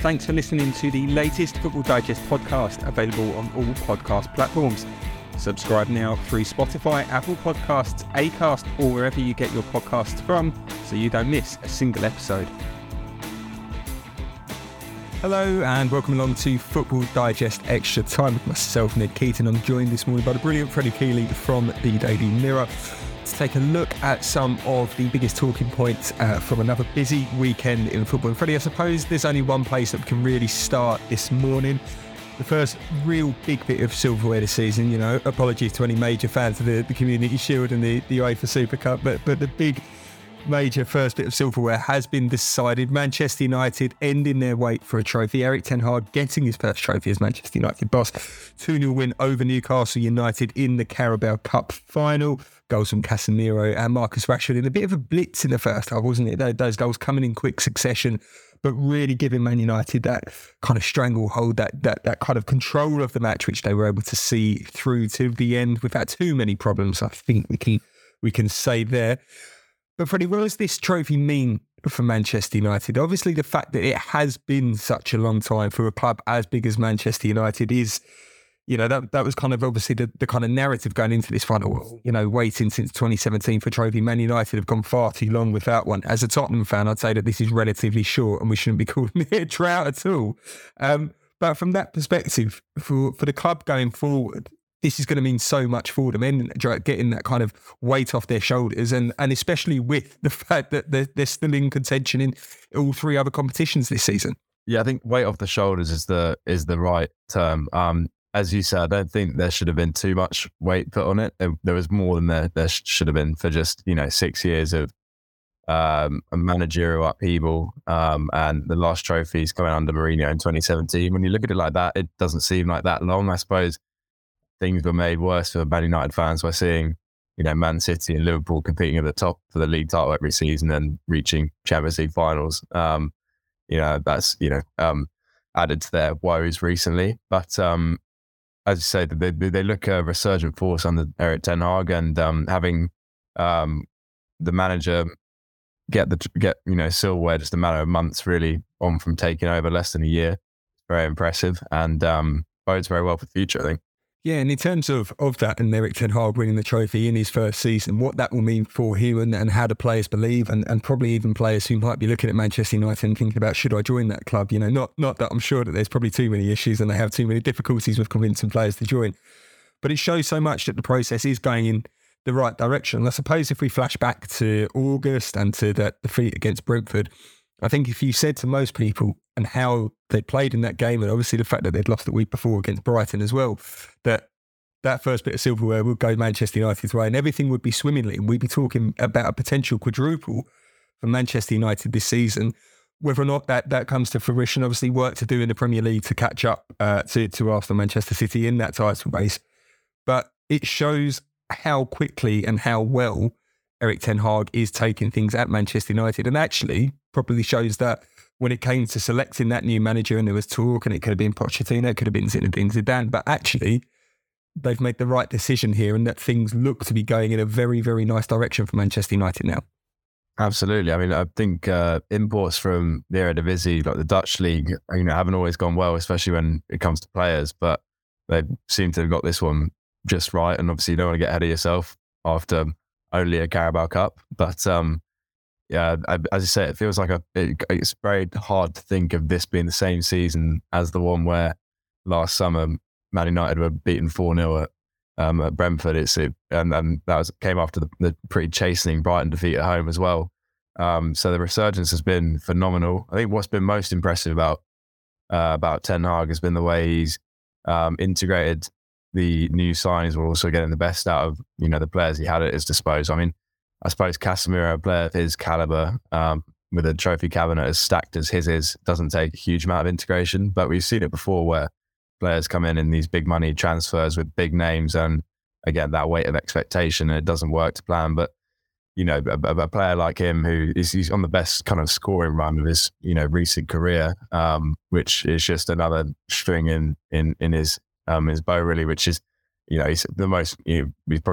Thanks for listening to the latest Football Digest podcast, available on all podcast platforms. Subscribe now through Spotify, Apple Podcasts, Acast, or wherever you get your podcasts from, so you don't miss a single episode. Hello and welcome along to Football Digest Extra Time with myself, Nick Keaton. I'm joined this morning by the brilliant Freddie Keeley from the Daily Mirror to take a look at some of the biggest talking points from another busy weekend in football. And Freddie, I suppose there's only one place that we can really start this morning. The first real big bit of silverware this season, you know, apologies to any major fans of the Community Shield and the UEFA Super Cup, but the big major first bit of silverware has been decided. Manchester United ending their wait for a trophy. Erik ten Hag getting his first trophy as Manchester United boss. 2-0 win over Newcastle United in the Carabao Cup final. Goals from Casemiro and Marcus Rashford in a bit of a blitz in the first half, wasn't it? Those goals coming in quick succession, but really giving Man United that kind of stranglehold, that kind of control of the match, which they were able to see through to the end without too many problems, I think we can say there. But Freddie, what does this trophy mean for Manchester United? Obviously, the fact that it has been such a long time for a club as big as Manchester United is, you know, that was kind of obviously the kind of narrative going into this final, you know, waiting since 2017 for a trophy. Man United have gone far too long without one. As a Tottenham fan, I'd say that this is relatively short and we shouldn't be calling it a drought at all. But from that perspective, for the club going forward, this is going to mean so much for them and getting that kind of weight off their shoulders, and especially with the fact that they're still in contention in all three other competitions this season. Yeah, I think weight off the shoulders is the right term. As you said, I don't think there should have been too much weight put on it. There was more than there should have been for just, you know, 6 years of a managerial upheaval, and the last trophies coming under Mourinho in 2017. When you look at it like that, it doesn't seem like that long, I suppose. Things were made worse for Man United fans by seeing, you know, Man City and Liverpool competing at the top for the league title every season and reaching Champions League finals. You know, that's, you know, added to their woes recently. But as you say, they look a resurgent force under Erik ten Hag, and having the manager get you know, silverware just a matter of months really on from taking over, less than a year, very impressive, and bodes very well for the future, I think. Yeah, and in terms of that and Erik ten Hag winning the trophy in his first season, what that will mean for him and how the players believe, and probably even players who might be looking at Manchester United and thinking about, should I join that club? You know, not that I'm sure that there's probably too many issues and they have too many difficulties with convincing players to join. But it shows so much that the process is going in the right direction. And I suppose if we flash back to August and to that defeat against Brentford, I think if you said to most people and how they played in that game, and obviously the fact that they'd lost the week before against Brighton as well, that first bit of silverware would go Manchester United's way and everything would be swimmingly. And we'd be talking about a potential quadruple for Manchester United this season. Whether or not that comes to fruition, obviously work to do in the Premier League to catch up to Arsenal, Manchester City in that title race. But it shows how quickly and how well Erik ten Hag is taking things at Manchester United, and actually probably shows that when it came to selecting that new manager, and there was talk, and it could have been Pochettino, it could have been Zinedine Zidane, but actually they've made the right decision here, and that things look to be going in a very, very nice direction for Manchester United now. Absolutely. I mean, I think imports from the Eredivisie, like the Dutch league, you know, haven't always gone well, especially when it comes to players, but they seem to have got this one just right. And obviously you don't want to get ahead of yourself after only a Carabao Cup, but yeah, as you say, it feels like it's very hard to think of this being the same season as the one where last summer Man United were beaten 4-0 at Brentford. And that came after the pretty chastening Brighton defeat at home as well. So the resurgence has been phenomenal. I think what's been most impressive about Ten Hag has been the way he's integrated the new signings while also getting the best out of, you know, the players he had at his disposal. I mean, I suppose Casemiro, a player of his caliber, with a trophy cabinet as stacked as his is, doesn't take a huge amount of integration. But we've seen it before where players come in these big money transfers with big names, and again, that weight of expectation, and it doesn't work to plan. But, you know, a player like him who he's on the best kind of scoring run of his, you know, recent career, which is just another string in his bow, really, which is, you know, he's probably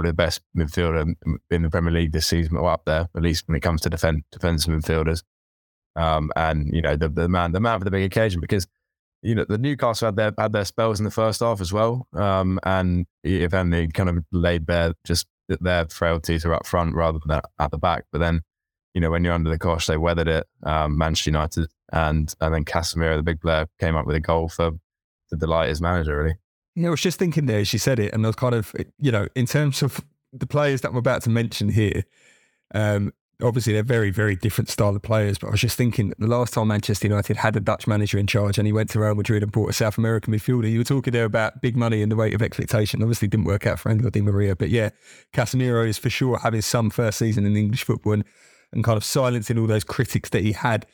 the best midfielder in the Premier League this season, or up there, at least when it comes to defensive midfielders. And, you know, the man for the big occasion, because, you know, the Newcastle had their spells in the first half as well. And if anything, kind of laid bare just that their frailties are up front rather than at the back. But then, you know, when you're under the cosh, they weathered it, Manchester United. And then Casemiro, the big player, came up with a goal to delight his manager, really. Yeah, I was just thinking there as you said it, and I was kind of, you know, in terms of the players that I'm about to mention here, obviously they're very, very different style of players, but I was just thinking the last time Manchester United had a Dutch manager in charge and he went to Real Madrid and bought a South American midfielder, you were talking there about big money and the weight of expectation. Obviously didn't work out for Angel Di Maria, but yeah, Casemiro is for sure having some first season in English football and kind of silencing all those critics that he had.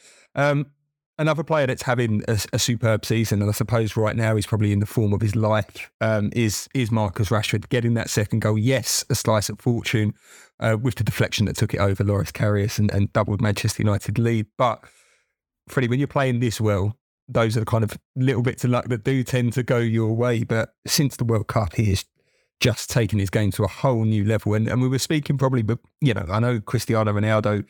Another player that's having a superb season, and I suppose right now he's probably in the form of his life, is Marcus Rashford getting that second goal. Yes, a slice of fortune with the deflection that took it over Loris Karius and doubled Manchester United lead. But, Freddie, when you're playing this well, those are the kind of little bits of luck that do tend to go your way. But since the World Cup, he is just taking his game to a whole new level. And we were speaking probably, but, you know, I know Cristiano Ronaldo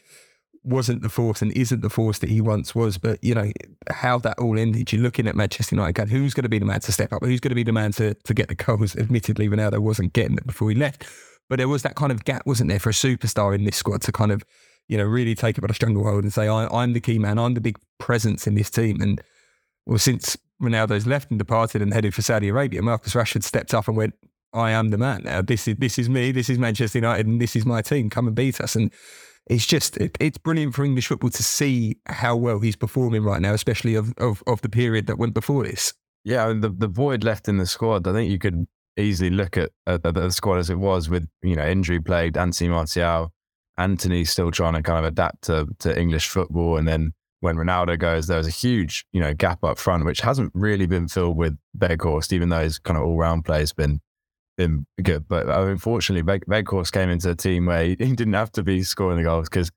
wasn't the force and isn't the force that he once was, but, you know, how that all ended, you're looking at Manchester United going, who's going to be the man to step up? Who's going to be the man to get the goals? Admittedly, Ronaldo wasn't getting it before he left, but there was that kind of gap, wasn't there, for a superstar in this squad to kind of, you know, really take it by the stranglehold and say, I'm the key man, I'm the big presence in this team. And, well, since Ronaldo's left and departed and headed for Saudi Arabia, Marcus Rashford stepped up and went, I am the man now. This is me, this is Manchester United, and this is my team. Come and beat us. And it's just, it's brilliant for English football to see how well he's performing right now, especially of the period that went before this. Yeah, I mean, the void left in the squad, I think you could easily look at the squad as it was with, you know, injury-plagued Anthony Martial, Anthony still trying to kind of adapt to English football. And then when Ronaldo goes, there was a huge, you know, gap up front, which hasn't really been filled with Weghorst, even though his kind of all-round play has been good, but unfortunately Weghorst came into a team where he didn't have to be scoring the goals because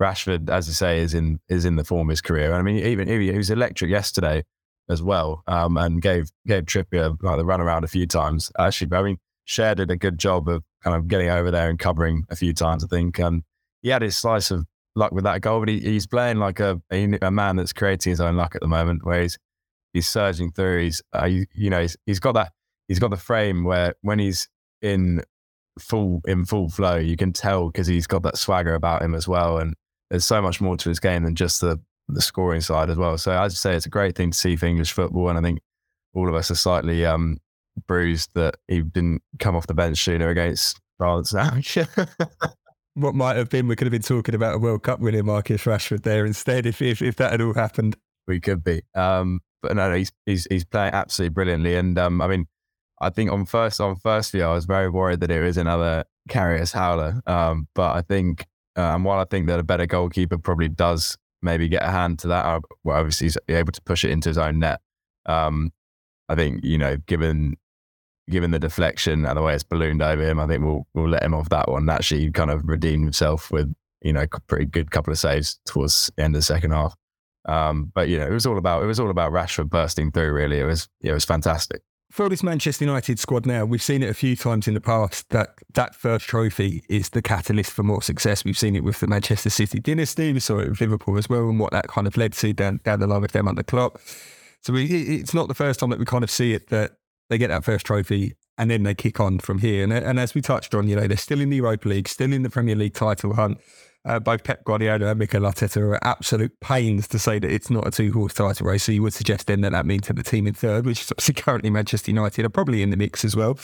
Rashford, as you say, is in the form of his career. I mean, even he was electric yesterday as well, and gave Trippier like the runaround a few times actually. But I mean, Cher did a good job of kind of getting over there and covering a few times, I think. He had his slice of luck with that goal, but he's playing like a man that's creating his own luck at the moment, where he's surging through. He's got that. He's got the frame where when he's in full flow, you can tell because he's got that swagger about him as well. And there's so much more to his game than just the scoring side as well. So as I say, it's a great thing to see for English football. And I think all of us are slightly bruised that he didn't come off the bench sooner against France now. What might have been, we could have been talking about a World Cup winner, Marcus Rashford, there instead, if that had all happened. We could be. But no, he's playing absolutely brilliantly. And I mean, I think on first view, I was very worried that it was another Karius howler. But I think, and while I think that a better goalkeeper probably does maybe get a hand to that, well, obviously he's able to push it into his own net. I think, you know, given the deflection and the way it's ballooned over him, I think we'll let him off that one. Actually, kind of redeemed himself with, you know, a pretty good couple of saves towards the end of the second half. But you know, it was all about Rashford bursting through. Really, it was fantastic. For this Manchester United squad now, we've seen it a few times in the past that first trophy is the catalyst for more success. We've seen it with the Manchester City dynasty. We saw it with Liverpool as well, and what that kind of led to down the line with them under Klopp. So it's not the first time that we kind of see it, that they get that first trophy and then they kick on from here. And as we touched on, you know, they're still in the Europa League, still in the Premier League title hunt. Both Pep Guardiola and Mikel Arteta are at absolute pains to say that it's not a two-horse title race. So you would suggest then that that means that the team in third, which is obviously currently Manchester United, are probably in the mix as well.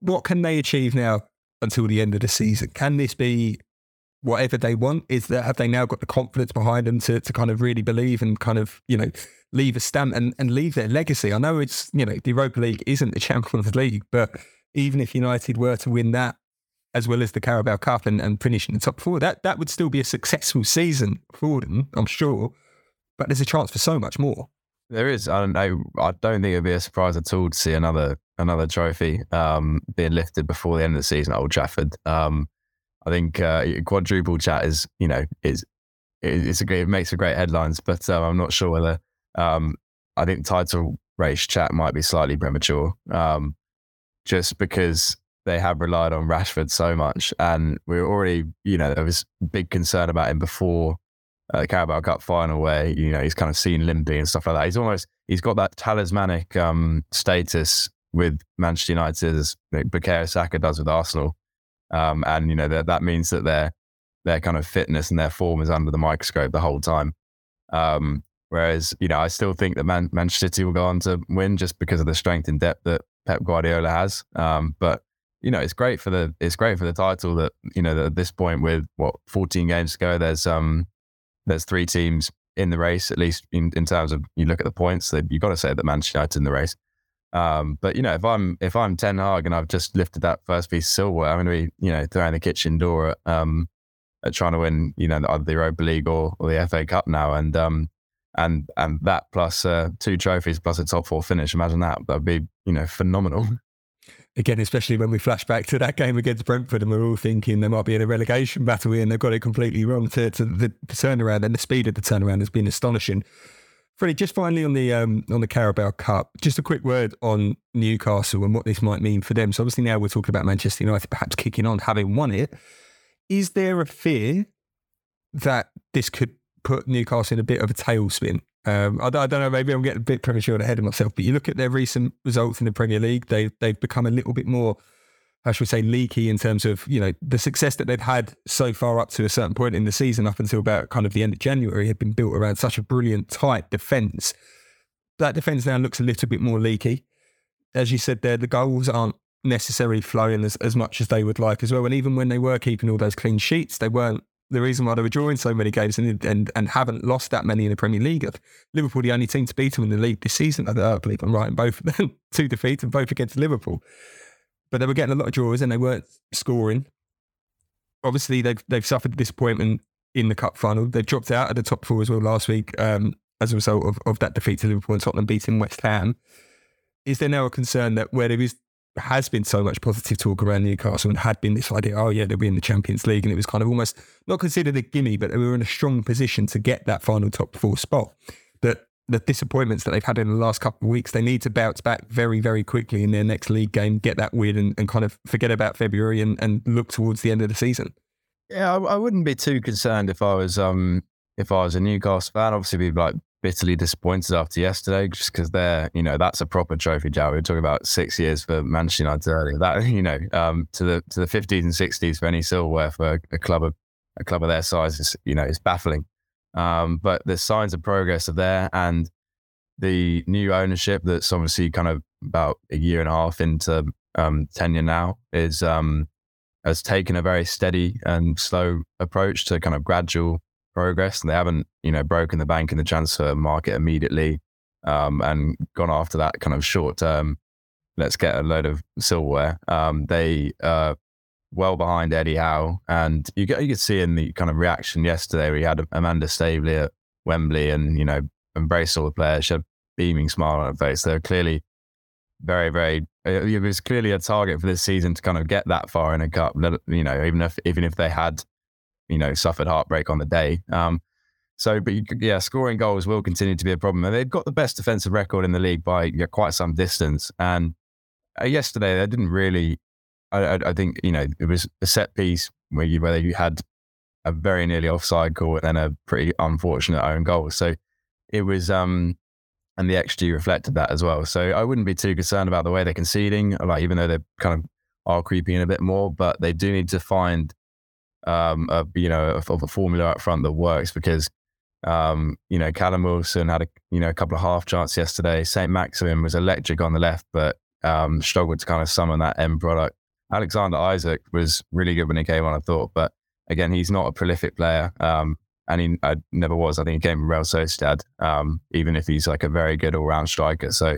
What can they achieve now until the end of the season? Can this be whatever they want? Is that, have they now got the confidence behind them to kind of really believe and kind of, you know, leave a stamp and leave their legacy? I know it's, you know, the Europa League isn't the Champions League, but even if United were to win that, as well as the Carabao Cup and finish in the top four, that would still be a successful season for them, I'm sure. But there's a chance for so much more. There is. I don't think it'd be a surprise at all to see another trophy being lifted before the end of the season at Old Trafford. I think quadruple chat is, you know, it makes for great headlines, but I'm not sure whether I think title race chat might be slightly premature, just because they have relied on Rashford so much, and we're already, you know, there was big concern about him before the Carabao Cup final, where, you know, he's kind of seen limpy and stuff like that. He's got that talismanic status with Manchester United, as Bukayo Saka does with Arsenal, and you know that means that their kind of fitness and their form is under the microscope the whole time. Whereas, you know, I still think that Manchester City will go on to win just because of the strength and depth that Pep Guardiola has. But you know, it's great for the title that, you know, that at this point with 14 games to go, there's three teams in the race, at least in terms of, you look at the points, that you've got to say that Manchester United in the race. But you know, if I'm Ten Hag and I've just lifted that first piece of silverware, I'm going to be, you know, throwing the kitchen door at trying to win, you know, either the Europa League or the FA Cup now, and that plus two trophies plus a top four finish. Imagine that'd be, you know, phenomenal. Again, especially when we flash back to that game against Brentford, and we're all thinking they might be in a relegation battle here, and they've got it completely wrong to the turnaround, and the speed of the turnaround has been astonishing. Freddie, just finally on the Carabao Cup, just a quick word on Newcastle and what this might mean for them. So obviously now we're talking about Manchester United perhaps kicking on, having won it. Is there a fear that this could put Newcastle in a bit of a tailspin? I don't know, maybe I'm getting a bit premature ahead of myself, but you look at their recent results in the Premier League, they've become a little bit more, I should say, leaky in terms of, you know, the success that they've had so far up to a certain point in the season, up until about kind of the end of January, had been built around such a brilliant, tight defence. That defence now looks a little bit more leaky. As you said there, the goals aren't necessarily flowing as much as they would like as well. And even when they were keeping all those clean sheets, they weren't. The reason why they were drawing so many games and haven't lost that many in the Premier League. Liverpool, the only team to beat them in the league this season, I believe I'm right in both of them, two defeats and both against Liverpool. But they were getting a lot of draws and they weren't scoring. Obviously, they've suffered disappointment in the cup final. They've dropped out of the top four as well last week as a result of that defeat to Liverpool and Tottenham beating West Ham. Is there now a concern that where there has been so much positive talk around Newcastle and had been this idea, oh yeah, they'll be in the Champions League, and it was kind of almost not considered a gimme, but they were in a strong position to get that final top four spot, that the disappointments that they've had in the last couple of weeks, they need to bounce back very, very quickly in their next league game, get that win and kind of forget about February and look towards the end of the season? Yeah, I wouldn't be too concerned if I was a Newcastle fan. Obviously we'd be like bitterly disappointed after yesterday, just because they're, you know, that's a proper trophy job. We were talking about 6 years for Manchester United earlier. That, you know, to the 50s and 60s for any silverware for a club of their size is, you know, is baffling. But the signs of progress are there, and the new ownership that's obviously kind of about a year and a half into tenure now is has taken a very steady and slow approach to kind of gradual progress, and they haven't, you know, broken the bank in the transfer market immediately and gone after that kind of short term, let's get a load of silverware. They are well behind Eddie Howe, and you could see in the kind of reaction yesterday we had Amanda Staveley at Wembley, and, you know, embraced all the players. She had a beaming smile on her face. They were clearly very, very, it was clearly a target for this season to kind of get that far in a cup, you know, even if they had, you know, suffered heartbreak on the day. So, scoring goals will continue to be a problem. And they've got the best defensive record in the league by quite some distance. And yesterday, they didn't really, I think, you know, it was a set piece where you had a very nearly offside call and a pretty unfortunate own goal. So it was, and the XG reflected that as well. So I wouldn't be too concerned about the way they're conceding, like, even though they kind of are creeping in a bit more, but they do need to find of a formula up front that works, because Callum Wilson had a couple of half chances yesterday. St. Maximin was electric on the left, but struggled to kind of summon that end product. Alexander Isak was really good when he came on, I thought, but again, he's not a prolific player, and he never was. I think he came from Real Sociedad, even if he's like a very good all-round striker. So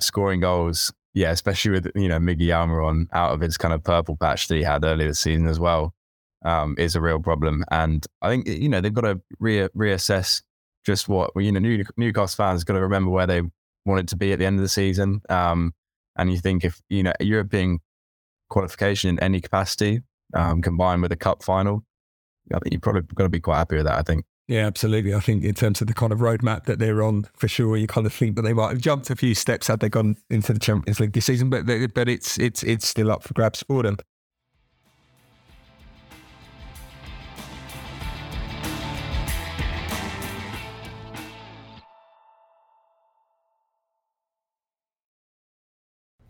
scoring goals, yeah, especially with Miggy Almiron out of his kind of purple patch that he had earlier this season as well, is a real problem. And I think they've got to reassess just what Newcastle fans got to remember where they wanted to be at the end of the season. And you think if European qualification in any capacity combined with a cup final, I think you've probably got to be quite happy with that, I think. Yeah, absolutely. I think in terms of the kind of roadmap that they're on, for sure, you kind of think that they might have jumped a few steps had they gone into the Champions League this season, but it's still up for grabs for them.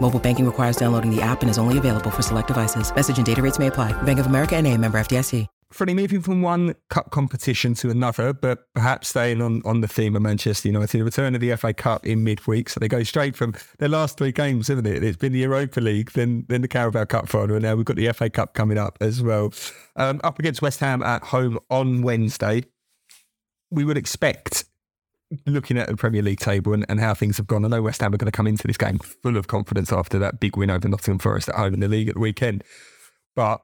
Mobile banking requires downloading the app and is only available for select devices. Message and data rates may apply. Bank of America NA, member FDIC. Freddie, moving from one cup competition to another, but perhaps staying on the theme of Manchester United, the return of the FA Cup in midweek. So they go straight from their last three games, haven't it? It's been the Europa League, then the Carabao Cup final, and now we've got the FA Cup coming up as well. Up against West Ham at home on Wednesday. We would expect, looking at the Premier League table and how things have gone, I know West Ham are going to come into this game full of confidence after that big win over Nottingham Forest at home in the league at the weekend. But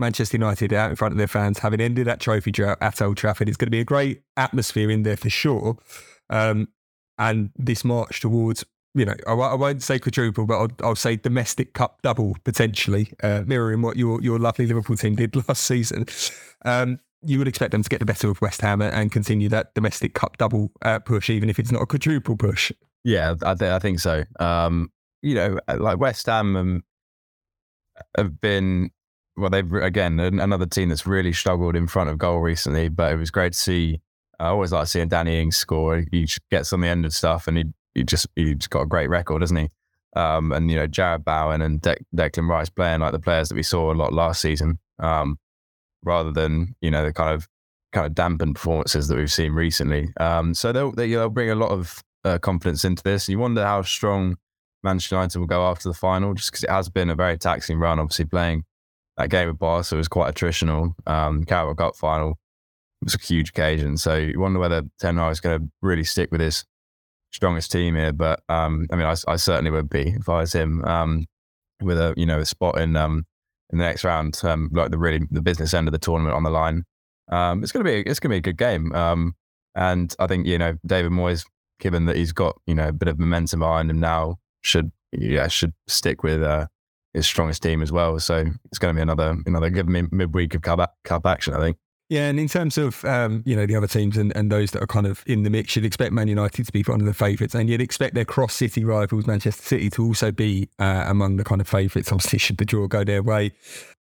Manchester United out in front of their fans, having ended that trophy drought at Old Trafford. It's going to be a great atmosphere in there for sure. And this march towards, I won't say quadruple, but I'll say domestic cup double potentially, mirroring what your lovely Liverpool team did last season. You would expect them to get the better of West Ham and continue that domestic cup double push, even if it's not a quadruple push. Yeah, I think so. Like West Ham have been... Well, they've, again, another team that's really struggled in front of goal recently, but it was great to see. I always like seeing Danny Ings score. He gets on the end of stuff and he just got a great record, hasn't he? And Jarrod Bowen and Declan Rice playing like the players that we saw a lot last season, rather than, the kind of dampened performances that we've seen recently. So they'll bring a lot of confidence into this. You wonder how strong Manchester United will go after the final, just because it has been a very taxing run, obviously playing. That game with Barca was quite attritional. Carabao Cup final was a huge occasion. So you wonder whether Ten Hag is going to really stick with his strongest team here. But I certainly would be if I was him, with a spot in the next round, like the business end of the tournament on the line. It's going to be a good game. And I think David Moyes, given that he's got a bit of momentum behind him now, should stick with his strongest team as well. So it's going to be another good midweek of cup action, I think. Yeah, and in terms of, the other teams and those that are kind of in the mix, you'd expect Man United to be one of the favourites, and you'd expect their cross-city rivals, Manchester City, to also be among the kind of favourites, obviously, should the draw go their way.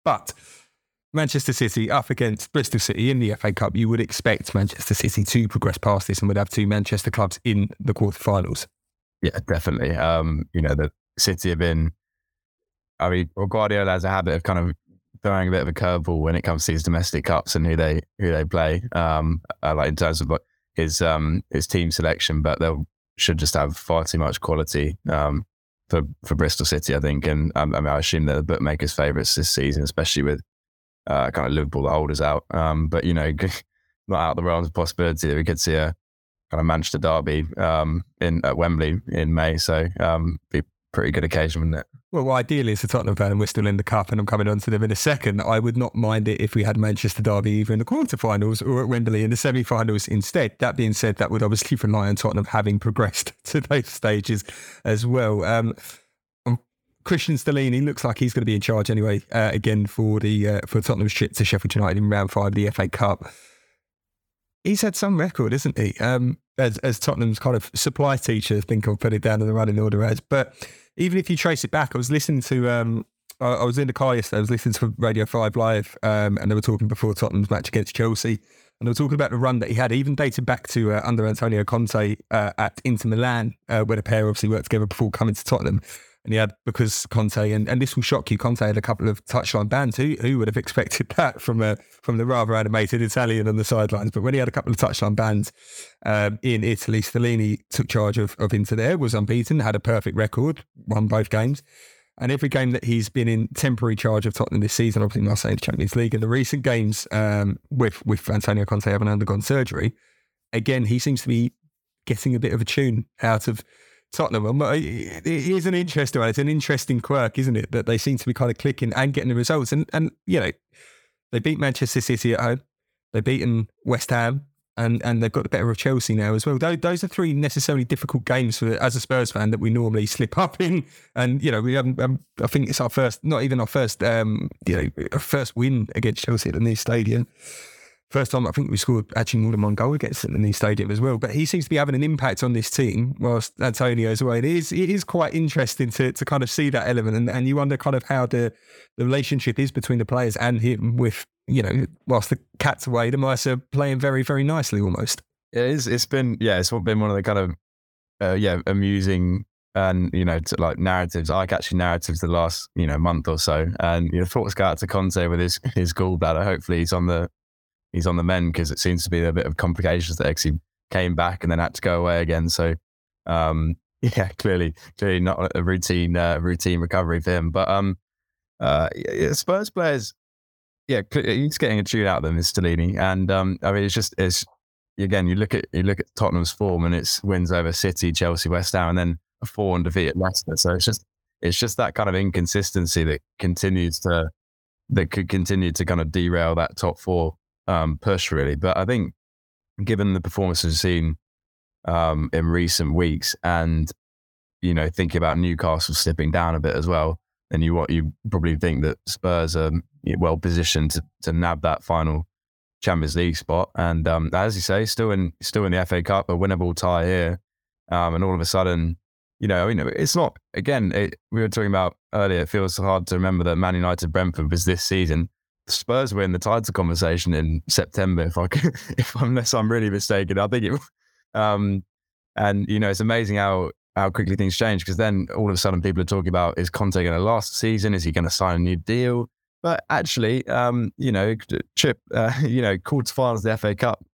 But Manchester City up against Bristol City in the FA Cup, you would expect Manchester City to progress past this and would have two Manchester clubs in the quarterfinals. Yeah, definitely. The City have been... Guardiola has a habit of kind of throwing a bit of a curveball when it comes to these domestic cups and who they play, like in terms of his team selection. But they should just have far too much quality for Bristol City, I think. And I assume they're the bookmakers' favourites this season, especially with kind of Liverpool the holders out. But not out of the realms of possibility that we could see a kind of Manchester derby at Wembley in May. So be pretty good occasion, wouldn't it? Well, ideally as a Tottenham fan, and we're still in the cup, and I'm coming on to them in a second, I would not mind it if we had Manchester derby either in the quarterfinals or at Wembley in the semi-finals instead. That being said, that would obviously rely on Tottenham having progressed to those stages as well. Christian Stellini looks like he's going to be in charge anyway, again for Tottenham's trip to Sheffield United in round 5 of the FA Cup. He's had some record, isn't he? As Tottenham's kind of supply teacher, I think I'll put it down in the running order as. But even if you trace it back, I was listening to, I was in the car yesterday, I was listening to Radio 5 Live, and they were talking before Tottenham's match against Chelsea, and they were talking about the run that he had, even dated back to under Antonio Conte at Inter Milan, where the pair obviously worked together before coming to Tottenham. And he had, because Conte, and this will shock you, Conte had a couple of touchline bans. Who would have expected that from the rather animated Italian on the sidelines? But when he had a couple of touchline bans in Italy, Stellini took charge of Inter there, was unbeaten, had a perfect record, won both games. And every game that he's been in temporary charge of Tottenham this season, obviously Marseille in the Champions League, and the recent games with Antonio Conte having undergone surgery, again, he seems to be getting a bit of a tune out of Tottenham. It is an interesting one. It's an interesting quirk, isn't it? That they seem to be kind of clicking and getting the results. And you know, they beat Manchester City at home. They've beaten West Ham, and they've got the better of Chelsea now as well. Those are three necessarily difficult games for as a Spurs fan that we normally slip up in. And you know, we haven't. I think it's our first win against Chelsea at the new stadium. First time I think we scored actually more than one goal against him in the stadium as well. But he seems to be having an impact on this team whilst Antonio's away. It is quite interesting to kind of see that element, and you wonder kind of how the relationship is between the players and him with, you know, whilst the cat's away, the mice are playing very, very nicely almost. It is. It's been one of the kind of amusing and, you know, like narratives. I actually narratives the last, you know, month or so. And you know, thoughts go out to Conte with his gallbladder. Hopefully he's on the mend, because it seems to be a bit of complications that actually came back and then had to go away again. So, clearly not a routine recovery for him. But Spurs players, he's getting a tune out of them, is Stellini. And I mean, it's again, you look at Tottenham's form, and it's wins over City, Chelsea, West Ham, and then a 4-1 defeat at Leicester. So it's just that kind of inconsistency that could continue to kind of derail that top four push, really. But I think, given the performances we've seen in recent weeks, and you know, thinking about Newcastle slipping down a bit as well, then you probably think that Spurs are well positioned to nab that final Champions League spot. And as you say, still in the FA Cup, a winnable tie here, and all of a sudden, you know, it's not. Again, we were talking about earlier. It feels hard to remember that Man United Brentford was this season. Spurs were in the title conversation in September, unless I'm really mistaken. I think it. And you know, it's amazing how quickly things change, because then all of a sudden people are talking about, is Conte going to last the season? Is he going to sign a new deal? But actually, you know, quarterfinals of the FA Cup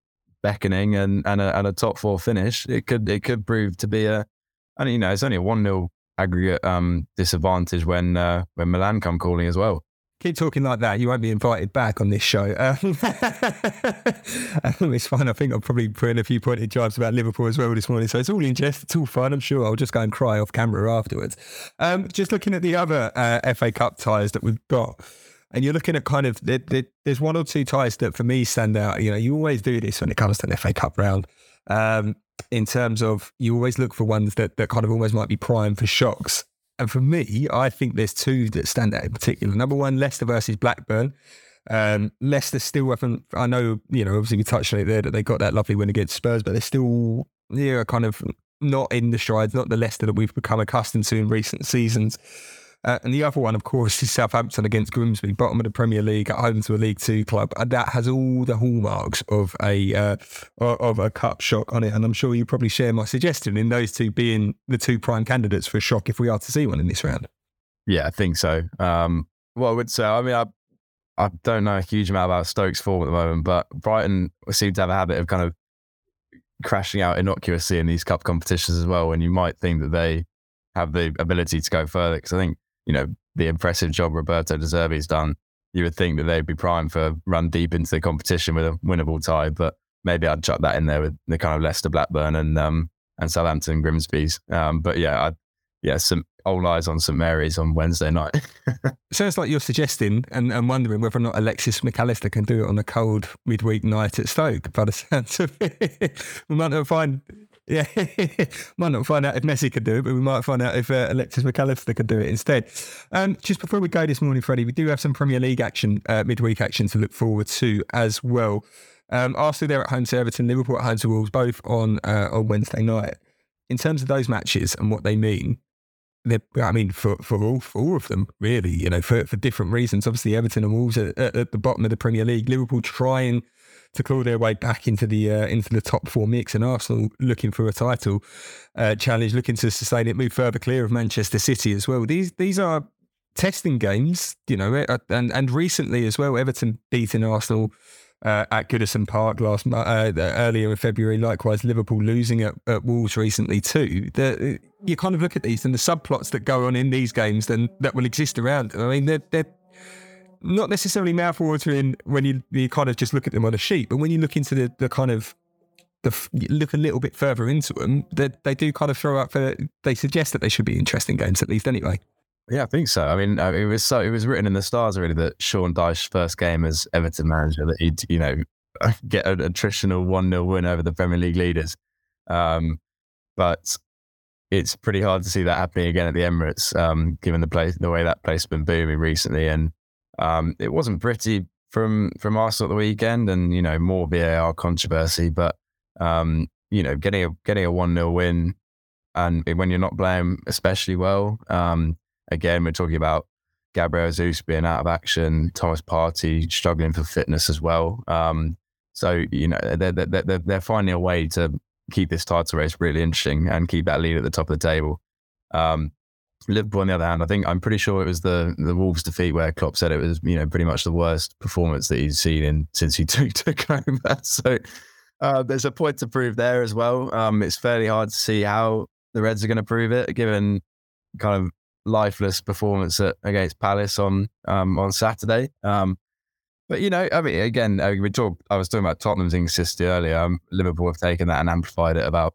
beckoning, and a top four finish. It could prove to be and you know, it's only a 1-0 aggregate disadvantage when Milan come calling as well. Keep talking like that, you won't be invited back on this show. It's fine. I think I'll probably put in a few pointed jibes about Liverpool as well this morning, so it's all in jest, it's all fun. I'm sure I'll just go and cry off camera afterwards. Just looking at the other FA Cup ties that we've got, and you're looking at kind of, there's one or two ties that for me stand out. You know, you always do this when it comes to an FA Cup round. In terms of, you always look for ones that kind of almost might be prime for shocks. And for me, I think there's two that stand out in particular. Number one, Leicester versus Blackburn. Leicester still haven't, I know, you know, obviously we touched on it there, that they got that lovely win against Spurs, but they're still, kind of not in the strides, not the Leicester that we've become accustomed to in recent seasons. And the other one, of course, is Southampton against Grimsby, bottom of the Premier League, at home to a League Two club, and that has all the hallmarks of a cup shock on it. And I'm sure you probably share my suggestion in those two being the two prime candidates for a shock if we are to see one in this round. Yeah, I think so. Well, I would say, I mean, I don't know a huge amount about Stoke's form at the moment, but Brighton seem to have a habit of kind of crashing out innocuously in these cup competitions as well, and you might think that they have the ability to go further, because I think, you know, the impressive job Roberto De Zerbi's done, you would think that they'd be primed for run deep into the competition with a winnable tie. But maybe I'd chuck that in there with the kind of Leicester, Blackburn, and Southampton, Grimsby's. But yeah, some old eyes on St Mary's on Wednesday night. Sounds like you're suggesting and wondering whether or not Alexis McAllister can do it on a cold midweek night at Stoke. By the sounds of it, we might not find. Yeah, might not find out if Messi could do it, but we might find out if Alexis McAllister could do it instead. Just before we go this morning, Freddie, we do have some Premier League action, midweek action to look forward to as well. Arsenal, they're at home to Everton, Liverpool at home to Wolves, both on Wednesday night. In terms of those matches and what they mean, I mean, for all of them, really, you know, for different reasons. Obviously, Everton and Wolves are at the bottom of the Premier League. Liverpool trying to claw their way back into the top four mix, and Arsenal looking for a title challenge, looking to sustain it, move further clear of Manchester City as well. These are testing games, you know, and recently as well, Everton beating Arsenal at Goodison Park earlier in February. Likewise, Liverpool losing at Wolves recently too. You kind of look at these and the subplots that go on in these games and that will exist around them. I mean, they're not necessarily mouth-watering when you kind of just look at them on a sheet, but when you look into look a little bit further into them, they do kind of throw up. They suggest that they should be interesting games, at least anyway. Yeah, I think so. I mean, it was written in the stars really that Sean Dyche's first game as Everton manager that he'd, you know, get an attritional 1-0 win over the Premier League leaders. But it's pretty hard to see that happening again at the Emirates, given the way that place has been booming recently. And it wasn't pretty from Arsenal at the weekend, and, you know, more VAR controversy. But, you know, getting a 1-0 win, and when you're not playing especially well, again, we're talking about Gabriel Jesus being out of action, Thomas Partey struggling for fitness as well. So, you know, they're finding a way to keep this title race really interesting and keep that lead at the top of the table. Liverpool, on the other hand, I think I'm pretty sure it was the Wolves defeat where Klopp said it was, you know, pretty much the worst performance that he's seen since he took over. So there's a point to prove there as well. It's fairly hard to see how the Reds are going to prove it, given kind of lifeless performance against Palace on Saturday. But, you know, I mean, again, I was talking about Tottenham's inconsistency earlier. Liverpool have taken that and amplified it about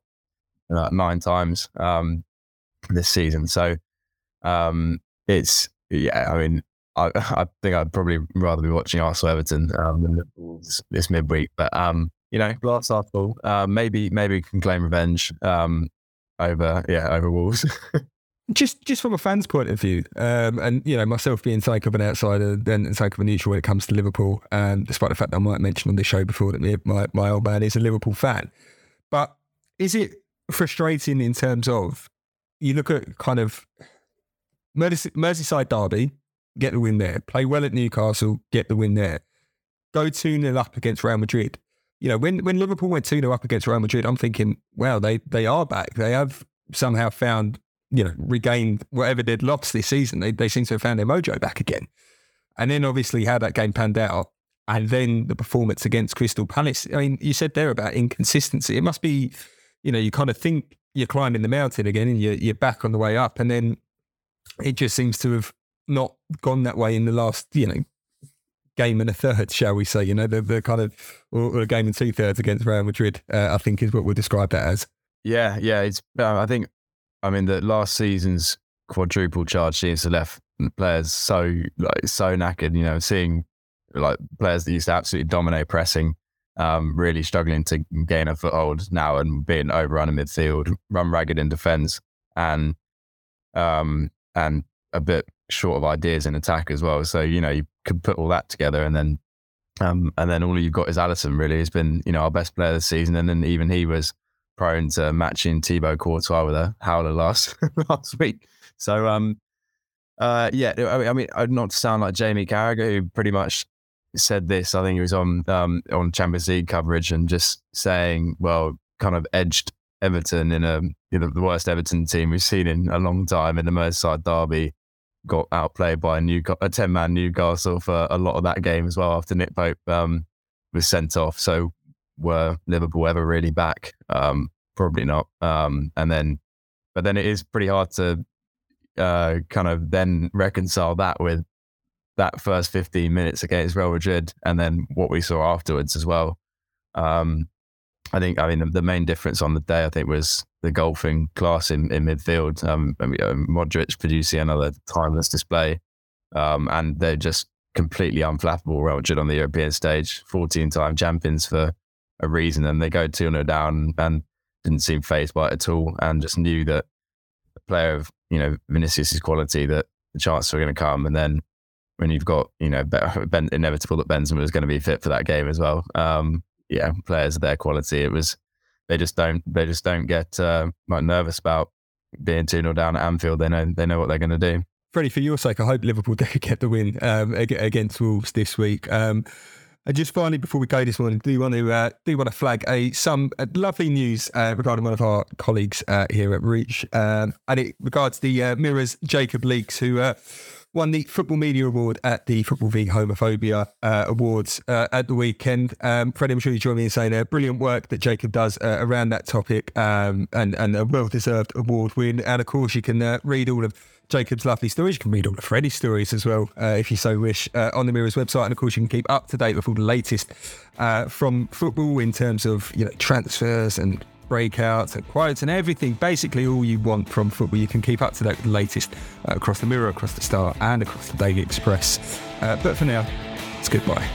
9 times this season. So I think I'd probably rather be watching Arsenal Everton than Liverpool this midweek. But, you know, last Arsenal, maybe we can claim revenge over Wolves. Just from a fan's point of view, and, you know, myself being sake of an outsider, then sake of a neutral when it comes to Liverpool, despite the fact that I might mention on this show before that my old man is a Liverpool fan. But is it frustrating in terms of, you look at kind of Merseyside derby, get the win there, play well at Newcastle, get the win there, go 2-0 up against Real Madrid. You know, when Liverpool went 2-0 up against Real Madrid, I'm thinking, wow, they are back. They have somehow found, you know, regained whatever they'd lost this season. They seem to have found their mojo back again. And then obviously how that game panned out, and then the performance against Crystal Palace. I mean, you said there about inconsistency. It must be, you know, you kind of think you're climbing the mountain again and you're back on the way up, and then it just seems to have not gone that way in the last, you know, game and a third, shall we say, you know, the kind of, or a game and 2/3 against Real Madrid, I think is what we'll describe that as. Yeah. It's, I think, I mean, the last season's quadruple charge seems to left players so knackered. You know, seeing like players that used to absolutely dominate pressing, really struggling to gain a foothold now and being overrun in midfield, run ragged in defence, and a bit short of ideas in attack as well. So, you know, you could put all that together, and then all you've got is Alisson. Really, who's been, you know, our best player this season, and then even he was prone to matching Thibaut Courtois with a howler last week. So, I mean, not to sound like Jamie Carragher, who pretty much said this, I think he was on Champions League coverage and just saying, well, kind of edged Everton in the worst Everton team we've seen in a long time in the Merseyside derby, got outplayed by a 10-man Newcastle for a lot of that game as well after Nick Pope was sent off. So, were Liverpool ever really back? Probably not. But then it is pretty hard to kind of then reconcile that with that first 15 minutes against Real Madrid and then what we saw afterwards as well. I mean, the main difference on the day, I think, was the golfing class in midfield. Modric producing another timeless display. And they're just completely unflappable, Real Madrid, on the European stage. 14-time champions for a reason. And they go 2-0 down and didn't seem fazed by it at all, and just knew that a player of, Vinicius's quality, that the chances were going to come. And then when you've got, inevitable that Benzema was going to be fit for that game as well. Players of their quality. It was, they just don't get nervous about being 2-0 down at Anfield. They know what they're going to do. Freddie, for your sake, I hope Liverpool do get the win against Wolves this week. And just finally, before we go this morning, do you want to flag some lovely news regarding one of our colleagues here at Reach, and it regards the Mirror's Jacob Leakes, who won the Football Media Award at the Football v Homophobia Awards at the weekend. Freddie, I'm sure you join me in saying brilliant work that Jacob does around that topic, and a well-deserved award win. And of course, you can read all of Jacob's lovely stories. You can read all of Freddie's stories as well, if you so wish, on the Mirror's website. And of course, you can keep up to date with all the latest from football in terms of transfers and breakouts and quotes and everything. Basically, all you want from football, you can keep up to date with the latest across the Mirror, across the Star, and across the Daily Express. But for now, it's goodbye.